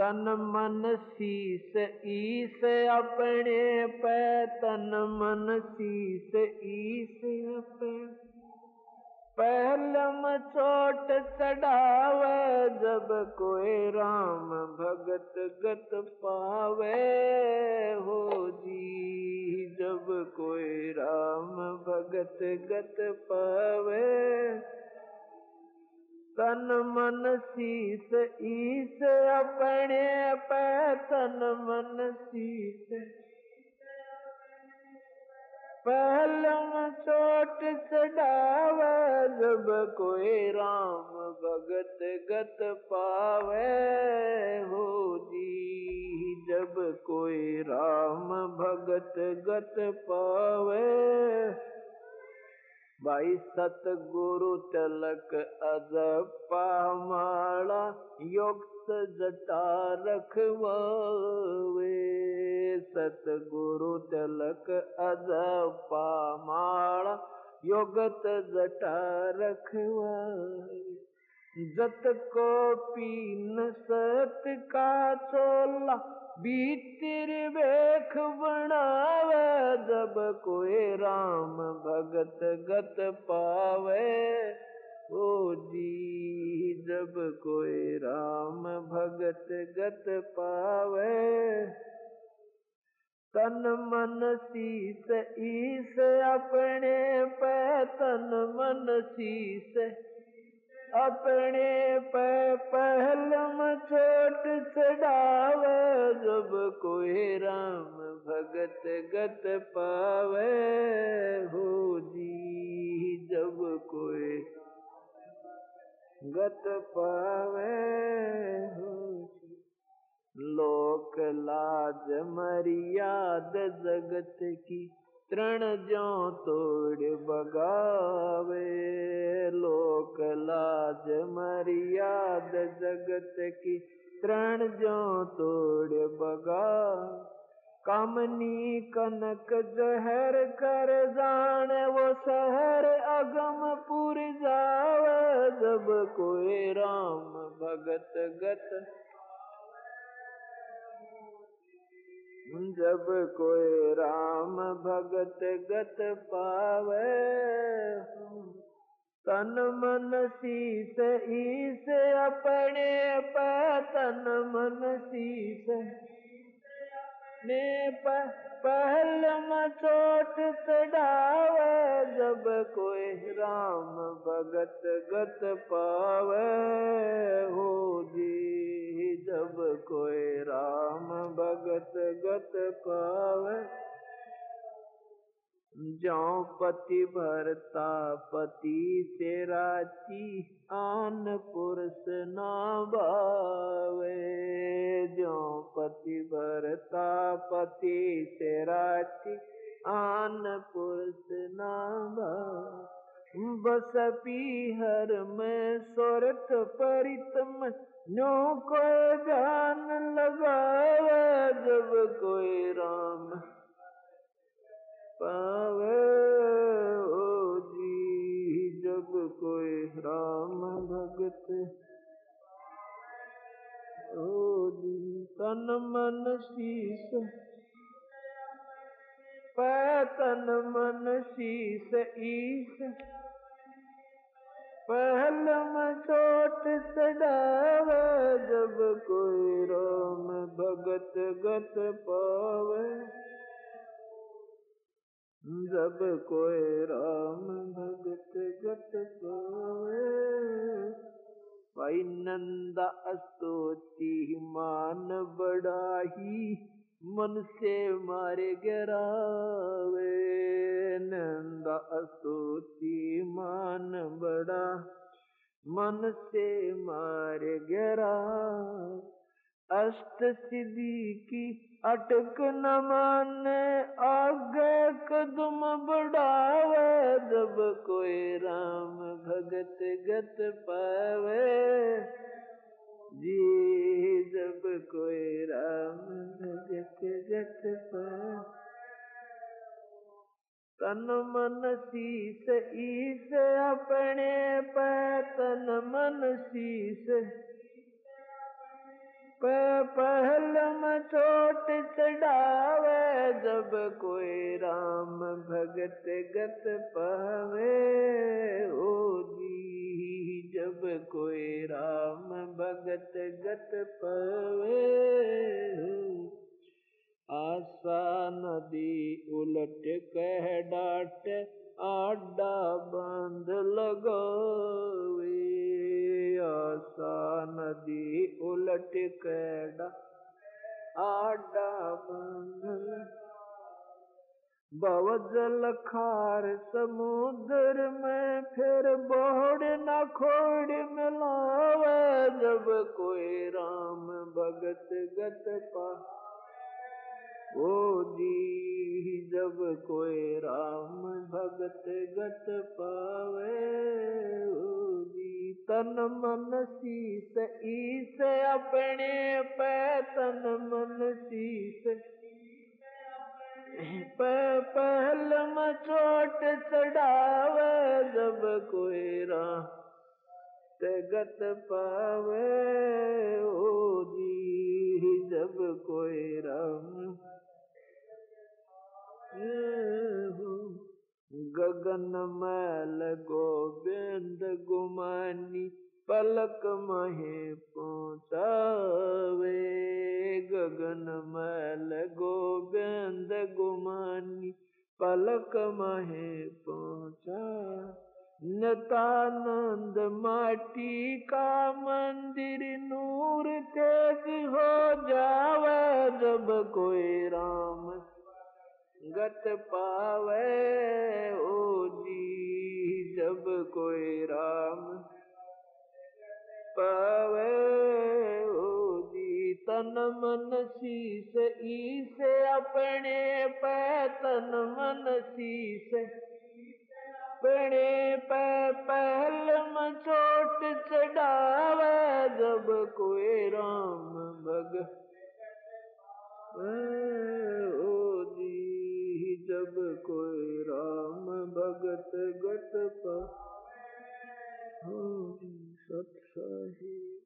तन मन शीस ईस अपने पे, तन मन शीस ईस अपने पहलम चोट चढ़ावे, जब कोई राम भगत गत पावे हो जी, जब कोई राम भगत गत पावे। तन मन शीस ईस अपने पे, तन मन शीस पहलम चोट चढ़ावे, जब कोई राम भगत गत पावे हो जी, जब कोई राम भगत गत पावे। भाई सतगुरु तलक अजपा माला, युक्त जटा रखवावे, सतगुरु तलक अजपा माला, युक्त जटा रखवावे। जत को पीन सत का चोला, बीतिर बेख बनावे, जब कोई राम भगत गत पावे ओ जी, जब कोई राम भगत गत पावे। तन मन शीस ईस अपने पे, तन मन शीस अपने पे पहलम चोट चढ़ावे, जब कोई राम भगत गत पावे हो जी, जब कोई गत पावे हो। लोक लाज मर्याद जगत की, तृण ज्यों तोड़ बगावे, लोक लाज मर्याद जगत की, तृण ज्यों तोड़ बगा। कामनी कनक जहर कर जाने, वो शहर अगमपुर जावे, जब कोई राम भगत गत, जब कोई राम भगत गत पावे। तन मन शीस ईस अपने पे, तन मन शीस ने पहलम चोट चढ़ावे, जब कोई राम भगत गत पावे हो जी, जब कोई राम भगत गत पावे। ज्यों पति भरता पति तेरा ची, आन पुरुष ना भावे, ज्यों पति भरता पति तेरा ची, आन पुरुष ना भावे। बस पीहर में सोरत परितम, नो कोई ध्यान लगावे, जब कोई राम पावे ओ जी, जब कोई राम भगत ओ जी। तन मन शीस पे, तन मन शीस ईस पहलम चोट चढ़ावे, जब कोई राम भगत गत पावे, जब कोई राम भगत गत पावे। भाई नंदा स्तुति मान बढ़ाही, मन से मारे गिरावे, नंदा स्तुति मान बड़ा, मन से मारे गिरा। अष्ट सिद्धि की अटक न माने, आगे कदम बढ़ावे, जब कोई राम भगत गत पावे जी, जब कोई राम भगत गत पावे। तन मन शीस ईस अपने पे, तन मन शीस पहल में चोट चढ़ावे जब कोई राम भगत गत पावे हो जी, जब कोई राम भगत गत पावे आशा नदी उलट कह डाट आडा बांध लगावे, आसा नदी उलट कैडा आडा बंधल बवजल खार समुद्र में फिर बोड़ न खोड़ मिलावे जब कोई राम भगत गत पा ओ जी, जब कोई राम भगत गत पावे ओ जी। तन मन शीस ईस अपने पै, तन मन शीस पै पहल में चोट चढ़ावे जब कोई राम गत पावे ओ जी, जब कोई राम गगन मैल गोविंद गुमानी पलक महे पहुँचावे, गगन मैल गोविंद गुमानी पलक महे पहुँचा, नतानंद माटी का मंदिर नूर तेज हो जावे जब कोई राम गत पावे ओ जी, जब कोई राम पावे ओ जी। तन मन शीस ईस अपने पै, तन मन शीस अपने पै पहल में चोट चढ़ावे जब कोई राम भगत ओ जी, जब कोई राम भगत गत पावे। सत साहि